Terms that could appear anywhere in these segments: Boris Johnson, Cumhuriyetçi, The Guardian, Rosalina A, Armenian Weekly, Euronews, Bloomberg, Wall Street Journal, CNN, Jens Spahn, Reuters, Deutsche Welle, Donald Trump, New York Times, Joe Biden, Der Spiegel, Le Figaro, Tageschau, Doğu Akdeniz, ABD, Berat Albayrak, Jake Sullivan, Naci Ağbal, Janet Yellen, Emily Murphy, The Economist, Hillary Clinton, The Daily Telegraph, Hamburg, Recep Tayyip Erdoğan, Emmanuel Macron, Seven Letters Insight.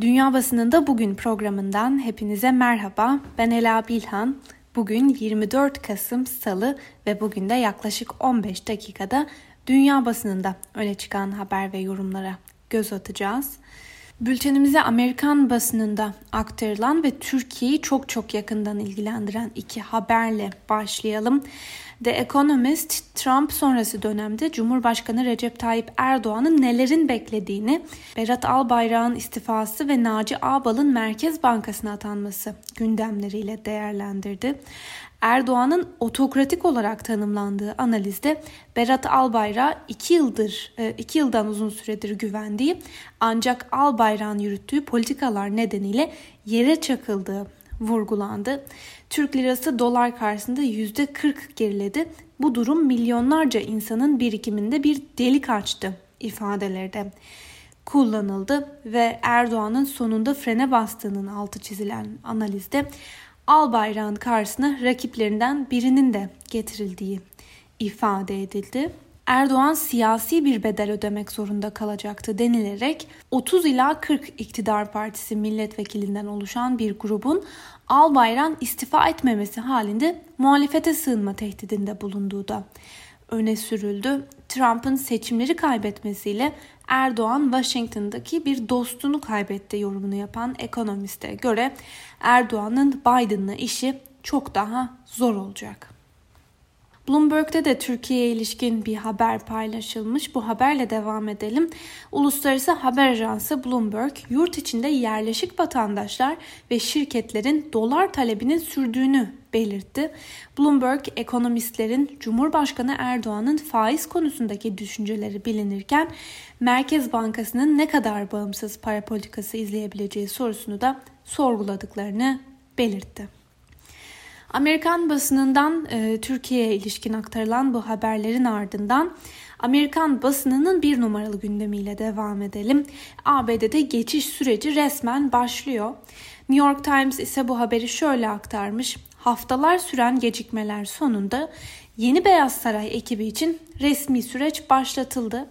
Dünya Basınında Bugün programından hepinize merhaba. Ben Ela Bilhan. Bugün 24 Kasım Salı ve bugün de yaklaşık 15 dakikada dünya basınında öne çıkan haber ve yorumlara göz atacağız. Bültenimize Amerikan basınında aktarılan ve Türkiye'yi çok yakından ilgilendiren iki haberle başlayalım. The Economist, Trump sonrası dönemde Cumhurbaşkanı Recep Tayyip Erdoğan'ın nelerin beklediğini, Berat Albayrak'ın istifası ve Naci Ağbal'ın Merkez Bankası'na atanması gündemleriyle değerlendirdi. Erdoğan'ın otokratik olarak tanımlandığı analizde Berat Albayrak 2 yıldan uzun süredir güvendiği ancak Albayrak'ın yürüttüğü politikalar nedeniyle yere çakıldığı vurgulandı. Türk lirası dolar karşısında %40 geriledi. Bu durum milyonlarca insanın birikiminde bir delik açtı ifadeleri de kullanıldı ve Erdoğan'ın sonunda frene bastığının altı çizilen analizde Albayrak'ın karşısına rakiplerinden birinin de getirildiği ifade edildi. Erdoğan siyasi bir bedel ödemek zorunda kalacaktı denilerek 30 ila 40 iktidar partisi milletvekilinden oluşan bir grubun Albayrak'ın istifa etmemesi halinde muhalefete sığınma tehdidinde bulunduğu da öne sürüldü. Trump'ın seçimleri kaybetmesiyle Erdoğan Washington'daki bir dostunu kaybetti yorumunu yapan ekonomiste göre Erdoğan'ın Biden'la işi çok daha zor olacak. Bloomberg'de de Türkiye'ye ilişkin bir haber paylaşılmış. Bu haberle devam edelim. Uluslararası haber ajansı Bloomberg, yurt içinde yerleşik vatandaşlar ve şirketlerin dolar talebinin sürdüğünü belirtti. Bloomberg, ekonomistlerin Cumhurbaşkanı Erdoğan'ın faiz konusundaki düşünceleri bilinirken Merkez Bankası'nın ne kadar bağımsız para politikası izleyebileceği sorusunu da sorguladıklarını belirtti. Amerikan basınından Türkiye'ye ilişkin aktarılan bu haberlerin ardından Amerikan basınının bir numaralı gündemiyle devam edelim. ABD'de geçiş süreci resmen başlıyor. New York Times ise bu haberi şöyle aktarmış. Haftalar süren gecikmeler sonunda yeni Beyaz Saray ekibi için resmi süreç başlatıldı.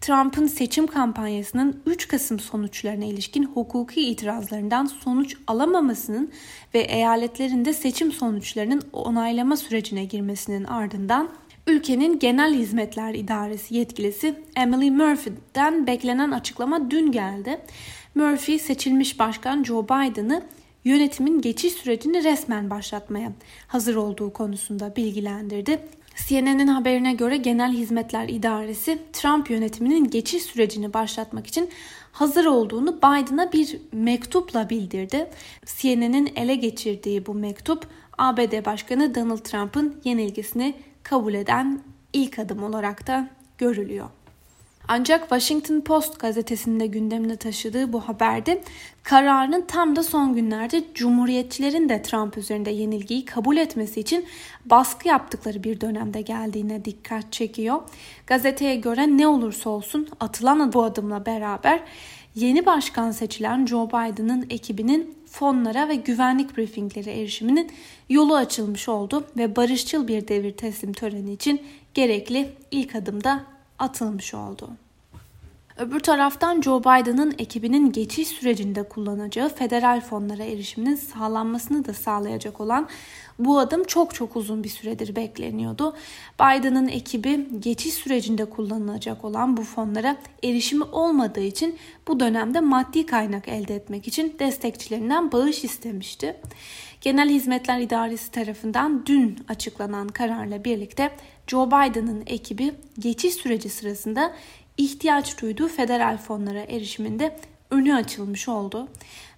Trump'ın seçim kampanyasının 3 Kasım sonuçlarına ilişkin hukuki itirazlarından sonuç alamamasının ve eyaletlerinde seçim sonuçlarının onaylama sürecine girmesinin ardından ülkenin Genel Hizmetler İdaresi yetkilisi Emily Murphy'den beklenen açıklama dün geldi. Murphy, seçilmiş başkan Joe Biden'ı yönetimin geçiş sürecini resmen başlatmaya hazır olduğu konusunda bilgilendirdi. CNN'in haberine göre Genel Hizmetler İdaresi Trump yönetiminin geçiş sürecini başlatmak için hazır olduğunu Biden'a bir mektupla bildirdi. CNN'in ele geçirdiği bu mektup ABD Başkanı Donald Trump'ın yenilgisini kabul eden ilk adım olarak da görülüyor. Ancak Washington Post gazetesinde gündemine taşıdığı bu haberde kararının tam da son günlerde Cumhuriyetçilerin de Trump üzerinde yenilgiyi kabul etmesi için baskı yaptıkları bir dönemde geldiğine dikkat çekiyor. Gazeteye göre ne olursa olsun atılan bu adımla beraber yeni başkan seçilen Joe Biden'ın ekibinin fonlara ve güvenlik briefinglere erişiminin yolu açılmış oldu ve barışçıl bir devir teslim töreni için gerekli ilk adımda atılmış oldu. Öbür taraftan Joe Biden'ın ekibinin geçiş sürecinde kullanacağı federal fonlara erişiminin sağlanmasını da sağlayacak olan bu adım çok uzun bir süredir bekleniyordu. Biden'ın ekibi geçiş sürecinde kullanılacak olan bu fonlara erişimi olmadığı için bu dönemde maddi kaynak elde etmek için destekçilerinden bağış istemişti. Genel Hizmetler İdaresi tarafından dün açıklanan kararla birlikte Joe Biden'ın ekibi geçiş süreci sırasında ihtiyaç duyduğu federal fonlara erişiminde önü açılmış oldu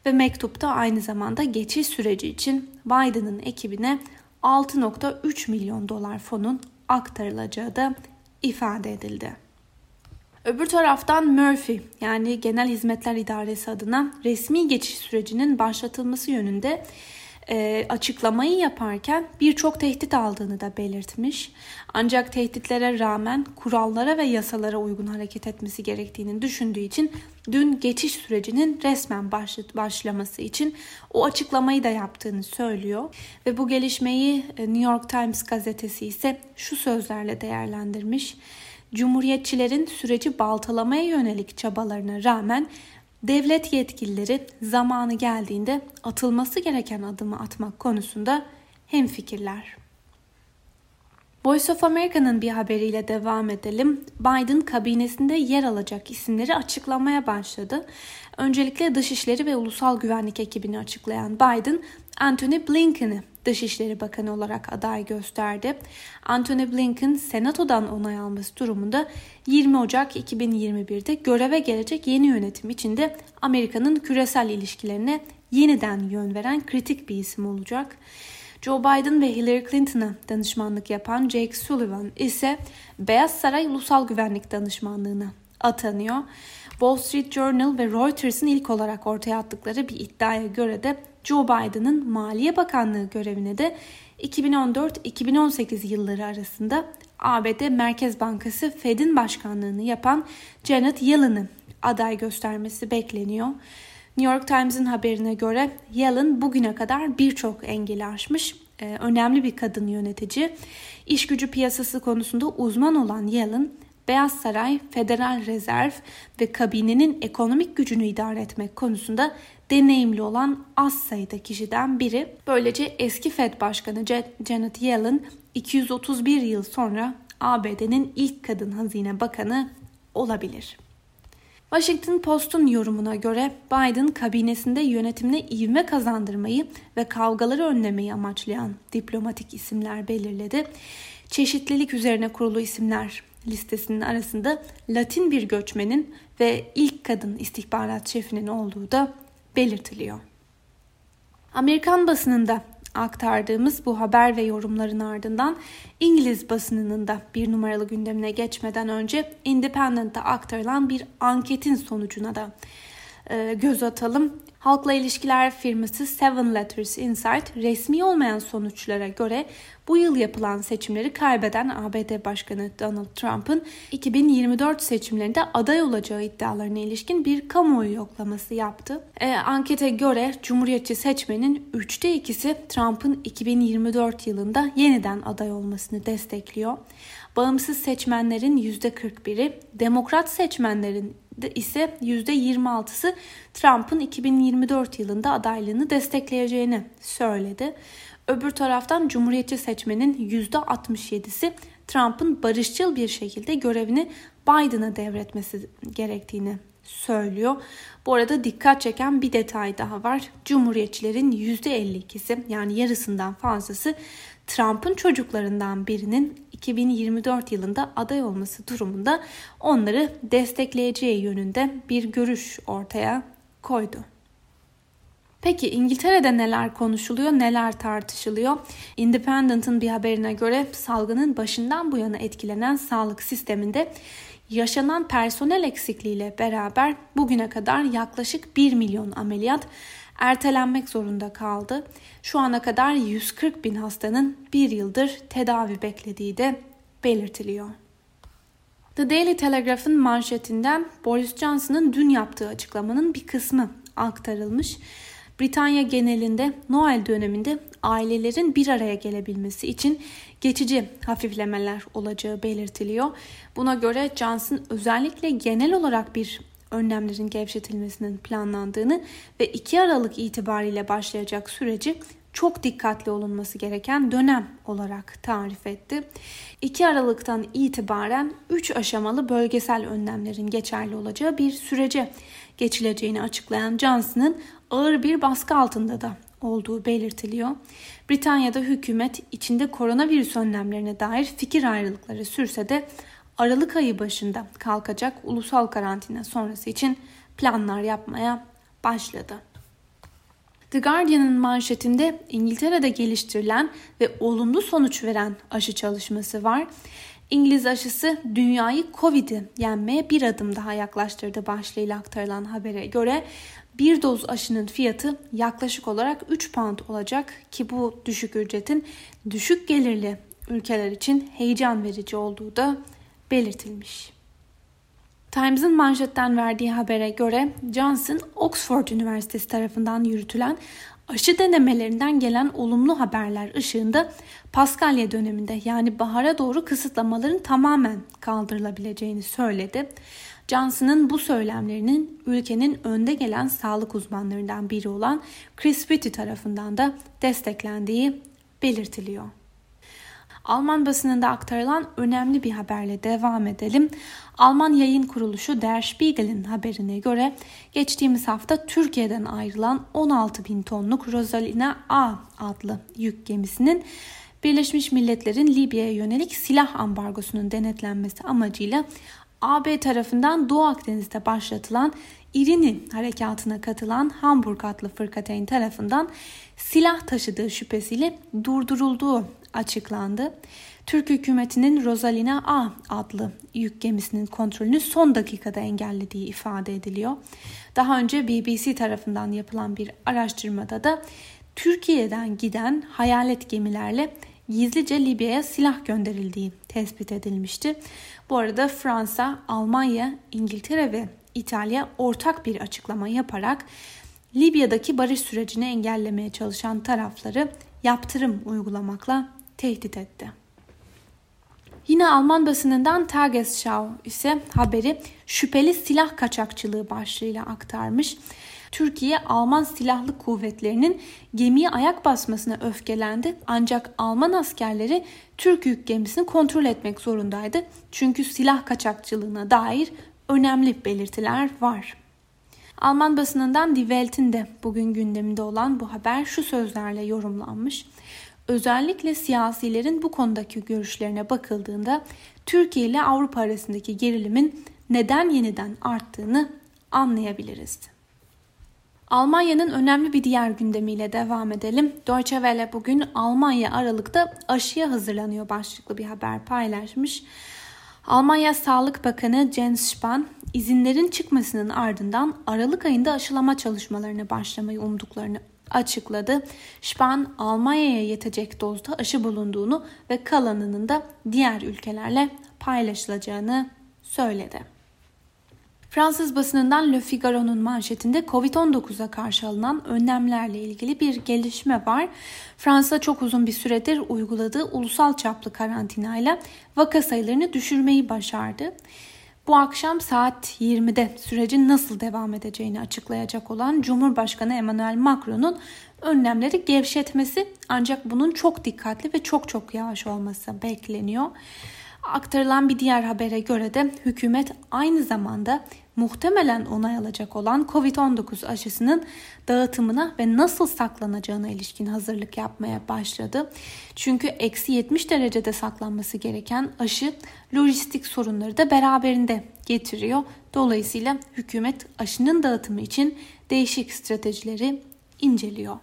ve mektupta aynı zamanda geçiş süreci için Biden'ın ekibine 6.3 milyon dolar fonun aktarılacağı da ifade edildi. Öbür taraftan Murphy, yani Genel Hizmetler İdaresi adına resmi geçiş sürecinin başlatılması yönünde açıklamayı yaparken birçok tehdit aldığını da belirtmiş. Ancak tehditlere rağmen kurallara ve yasalara uygun hareket etmesi gerektiğini düşündüğü için dün geçiş sürecinin resmen başlaması için o açıklamayı da yaptığını söylüyor. Ve bu gelişmeyi New York Times gazetesi ise şu sözlerle değerlendirmiş. Cumhuriyetçilerin süreci baltalamaya yönelik çabalarına rağmen devlet yetkilileri zamanı geldiğinde atılması gereken adımı atmak konusunda hemfikirler. Voice of America'nın bir haberiyle devam edelim. Biden kabinesinde yer alacak isimleri açıklamaya başladı. Öncelikle Dışişleri ve Ulusal Güvenlik ekibini açıklayan Biden, Anthony Blinken'i Dışişleri Bakanı olarak aday gösterdi. Anthony Blinken, Senato'dan onay alması durumunda 20 Ocak 2021'de göreve gelecek yeni yönetim içinde Amerika'nın küresel ilişkilerine yeniden yön veren kritik bir isim olacak. Joe Biden ve Hillary Clinton'a danışmanlık yapan Jake Sullivan ise Beyaz Saray Ulusal Güvenlik Danışmanlığı'na atanıyor. Wall Street Journal ve Reuters'ın ilk olarak ortaya attıkları bir iddiaya göre de Joe Biden'ın Maliye Bakanlığı görevine de 2014-2018 yılları arasında ABD Merkez Bankası Fed'in başkanlığını yapan Janet Yellen'ı aday göstermesi bekleniyor. New York Times'ın haberine göre Yellen bugüne kadar birçok engeli aşmış, önemli bir kadın yönetici. İş gücü piyasası konusunda uzman olan Yellen, Beyaz Saray, Federal Rezerv ve kabinenin ekonomik gücünü idare etmek konusunda deneyimli olan az sayıda kişiden biri. Böylece eski Fed Başkanı Janet Yellen 231 yıl sonra ABD'nin ilk kadın hazine bakanı olabilir. Washington Post'un yorumuna göre Biden kabinesinde yönetimine ivme kazandırmayı ve kavgaları önlemeyi amaçlayan diplomatik isimler belirledi. Çeşitlilik üzerine kurulu isimler listesinin arasında Latin bir göçmenin ve ilk kadın istihbarat şefinin olduğu da belirtiliyor. Amerikan basınında aktardığımız bu haber ve yorumların ardından İngiliz basınının da bir numaralı gündemine geçmeden önce Independent'ta aktarılan bir anketin sonucuna da göz atalım. Halkla ilişkiler firması Seven Letters Insight resmi olmayan sonuçlara göre bu yıl yapılan seçimleri kaybeden ABD Başkanı Donald Trump'ın 2024 seçimlerinde aday olacağı iddialarına ilişkin bir kamuoyu yoklaması yaptı. Ankete göre Cumhuriyetçi seçmenin 3'te 2'si Trump'ın 2024 yılında yeniden aday olmasını destekliyor. Bağımsız seçmenlerin %41'i, Demokrat seçmenlerin ise %26'sı Trump'ın 2024 yılında adaylığını destekleyeceğini söyledi. Öbür taraftan Cumhuriyetçi seçmenin %67'si Trump'ın barışçıl bir şekilde görevini Biden'a devretmesi gerektiğini söylüyor. Bu arada dikkat çeken bir detay daha var. Cumhuriyetçilerin %52'si, yani yarısından fazlası, Trump'ın çocuklarından birinin 2024 yılında aday olması durumunda onları destekleyeceği yönünde bir görüş ortaya koydu. Peki İngiltere'de neler konuşuluyor, neler tartışılıyor? Independent'ın bir haberine göre salgının başından bu yana etkilenen sağlık sisteminde yaşanan personel eksikliğiyle beraber bugüne kadar yaklaşık 1 milyon ameliyat ertelenmek zorunda kaldı. Şu ana kadar 140 bin hastanın bir yıldır tedavi beklediği de belirtiliyor. The Daily Telegraph'ın manşetinden Boris Johnson'ın dün yaptığı açıklamanın bir kısmı aktarılmış. Britanya genelinde Noel döneminde ailelerin bir araya gelebilmesi için geçici hafiflemeler olacağı belirtiliyor. Buna göre Johnson özellikle genel olarak bir önlemlerin gevşetilmesinin planlandığını ve 2 Aralık itibariyle başlayacak süreci çok dikkatli olunması gereken dönem olarak tarif etti. 2 Aralık'tan itibaren 3 aşamalı bölgesel önlemlerin geçerli olacağı bir sürece geçileceğini açıklayan Johnson'ın ağır bir baskı altında da olduğu belirtiliyor. Britanya'da hükümet içinde koronavirüs önlemlerine dair fikir ayrılıkları sürse de Aralık ayı başında kalkacak ulusal karantina sonrası için planlar yapmaya başladı. The Guardian'ın manşetinde İngiltere'de geliştirilen ve olumlu sonuç veren aşı çalışması var. İngiliz aşısı dünyayı Covid'i yenmeye bir adım daha yaklaştırdı başlığıyla aktarılan habere göre bir doz aşının fiyatı yaklaşık olarak £3 olacak ki bu düşük ücretin düşük gelirli ülkeler için heyecan verici olduğu da belirtilmiş. Times'ın manşetten verdiği habere göre Johnson, Oxford Üniversitesi tarafından yürütülen aşı denemelerinden gelen olumlu haberler ışığında Paskalya döneminde, yani bahara doğru kısıtlamaların tamamen kaldırılabileceğini söyledi. Johnson'ın bu söylemlerinin ülkenin önde gelen sağlık uzmanlarından biri olan Chris Whitty tarafından da desteklendiği belirtiliyor. Alman basınında aktarılan önemli bir haberle devam edelim. Alman yayın kuruluşu Der Spiegel'in haberine göre geçtiğimiz hafta Türkiye'den ayrılan 16.000 tonluk Rosalina A adlı yük gemisinin Birleşmiş Milletler'in Libya'ya yönelik silah ambargosunun denetlenmesi amacıyla AB tarafından Doğu Akdeniz'de başlatılan Irini harekatına katılan Hamburg adlı fırkateyn tarafından silah taşıdığı şüphesiyle durdurulduğu açıklandı. Türk hükümetinin Rosalina A adlı yük gemisinin kontrolünü son dakikada engellediği ifade ediliyor. Daha önce BBC tarafından yapılan bir araştırmada da Türkiye'den giden hayalet gemilerle gizlice Libya'ya silah gönderildiği tespit edilmişti. Bu arada Fransa, Almanya, İngiltere ve İtalya ortak bir açıklama yaparak Libya'daki barış sürecini engellemeye çalışan tarafları yaptırım uygulamakla tehdit etti. Yine Alman basınından Tageschau ise haberi şüpheli silah kaçakçılığı başlığıyla aktarmış. Türkiye, Alman silahlı kuvvetlerinin gemiye ayak basmasına öfkelendi ancak Alman askerleri Türk yük gemisini kontrol etmek zorundaydı. Çünkü silah kaçakçılığına dair önemli belirtiler var. Alman basınından Die Welt'in de bugün gündeminde olan bu haber şu sözlerle yorumlanmış. Özellikle siyasilerin bu konudaki görüşlerine bakıldığında Türkiye ile Avrupa arasındaki gerilimin neden yeniden arttığını anlayabiliriz. Almanya'nın önemli bir diğer gündemiyle devam edelim. Deutsche Welle bugün Almanya Aralık'ta aşıya hazırlanıyor başlıklı bir haber paylaşmış. Almanya Sağlık Bakanı Jens Spahn, izinlerin çıkmasının ardından Aralık ayında aşılama çalışmalarına başlamayı umduklarını açıkladı. Spahn, Almanya'ya yetecek dozda aşı bulunduğunu ve kalanının da diğer ülkelerle paylaşılacağını söyledi. Fransız basınından Le Figaro'nun manşetinde Covid-19'a karşı alınan önlemlerle ilgili bir gelişme var. Fransa çok uzun bir süredir uyguladığı ulusal çaplı karantinayla vaka sayılarını düşürmeyi başardı. Bu akşam saat 20'de sürecin nasıl devam edeceğini açıklayacak olan Cumhurbaşkanı Emmanuel Macron'un önlemleri gevşetmesi ancak bunun çok dikkatli ve çok yavaş olması bekleniyor. Aktarılan bir diğer habere göre de hükümet aynı zamanda muhtemelen onay alacak olan Covid-19 aşısının dağıtımına ve nasıl saklanacağına ilişkin hazırlık yapmaya başladı. Çünkü -70 derecede saklanması gereken aşı lojistik sorunları da beraberinde getiriyor. Dolayısıyla hükümet aşının dağıtımı için değişik stratejileri inceliyor.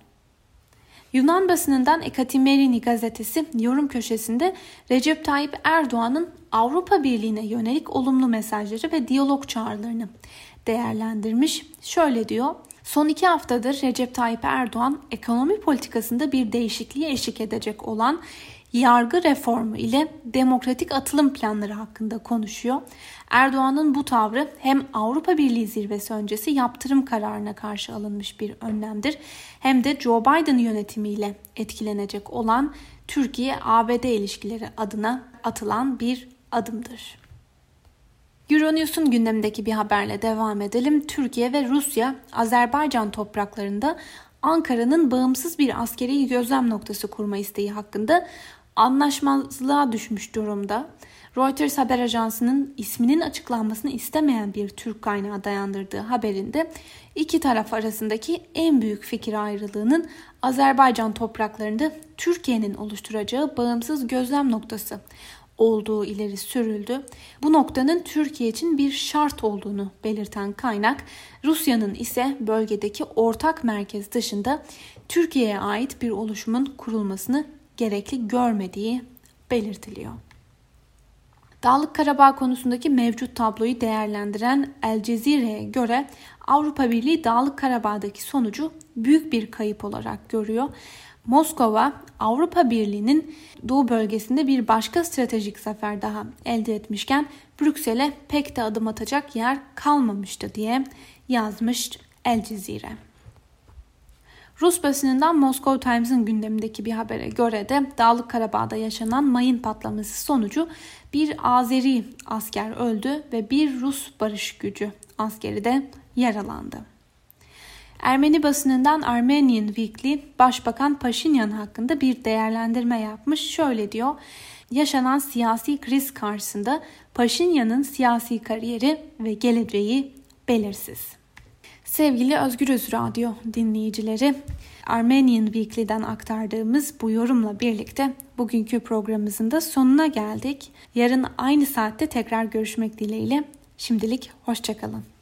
Yunan basınından Ekaterinburg gazetesi yorum köşesinde Recep Tayyip Erdoğan'ın Avrupa Birliği'ne yönelik olumlu mesajları ve diyalog çağrılarını değerlendirmiş. Şöyle diyor, son 2 haftadır Recep Tayyip Erdoğan ekonomi politikasında bir değişikliğe eşlik edecek olan yargı reformu ile demokratik atılım planları hakkında konuşuyor. Erdoğan'ın bu tavrı hem Avrupa Birliği zirvesi öncesi yaptırım kararına karşı alınmış bir önlemdir hem de Joe Biden yönetimiyle etkilenecek olan Türkiye-ABD ilişkileri adına atılan bir adımdır. Euronews'un gündemindeki bir haberle devam edelim. Türkiye ve Rusya, Azerbaycan topraklarında Ankara'nın bağımsız bir askeri gözlem noktası kurma isteği hakkında anlaşmazlığa düşmüş durumda. Reuters haber ajansının isminin açıklanmasını istemeyen bir Türk kaynağı dayandırdığı haberinde iki taraf arasındaki en büyük fikir ayrılığının Azerbaycan topraklarında Türkiye'nin oluşturacağı bağımsız gözlem noktası olduğu ileri sürüldü. Bu noktanın Türkiye için bir şart olduğunu belirten kaynak, Rusya'nın ise bölgedeki ortak merkez dışında Türkiye'ye ait bir oluşumun kurulmasını gerekli görmediği belirtiliyor. Dağlık Karabağ konusundaki mevcut tabloyu değerlendiren El Cezire'ye göre Avrupa Birliği Dağlık Karabağ'daki sonucu büyük bir kayıp olarak görüyor. Moskova, Avrupa Birliği'nin Doğu bölgesinde bir başka stratejik zafer daha elde etmişken Brüksel'e pek de adım atacak yer kalmamıştı diye yazmış El Cezire. Rus basınından Moscow Times'ın gündemindeki bir habere göre de Dağlık Karabağ'da yaşanan mayın patlaması sonucu bir Azeri asker öldü ve bir Rus barış gücü askeri de yaralandı. Ermeni basınından Armenian Weekly, Başbakan Paşinyan hakkında bir değerlendirme yapmış. Şöyle diyor, yaşanan siyasi kriz karşısında Paşinyan'ın siyasi kariyeri ve geleceği belirsiz. Sevgili Özgür Öz Radyo dinleyicileri, Armenian Weekly'den aktardığımız bu yorumla birlikte bugünkü programımızın da sonuna geldik. Yarın aynı saatte tekrar görüşmek dileğiyle. Şimdilik hoşça kalın.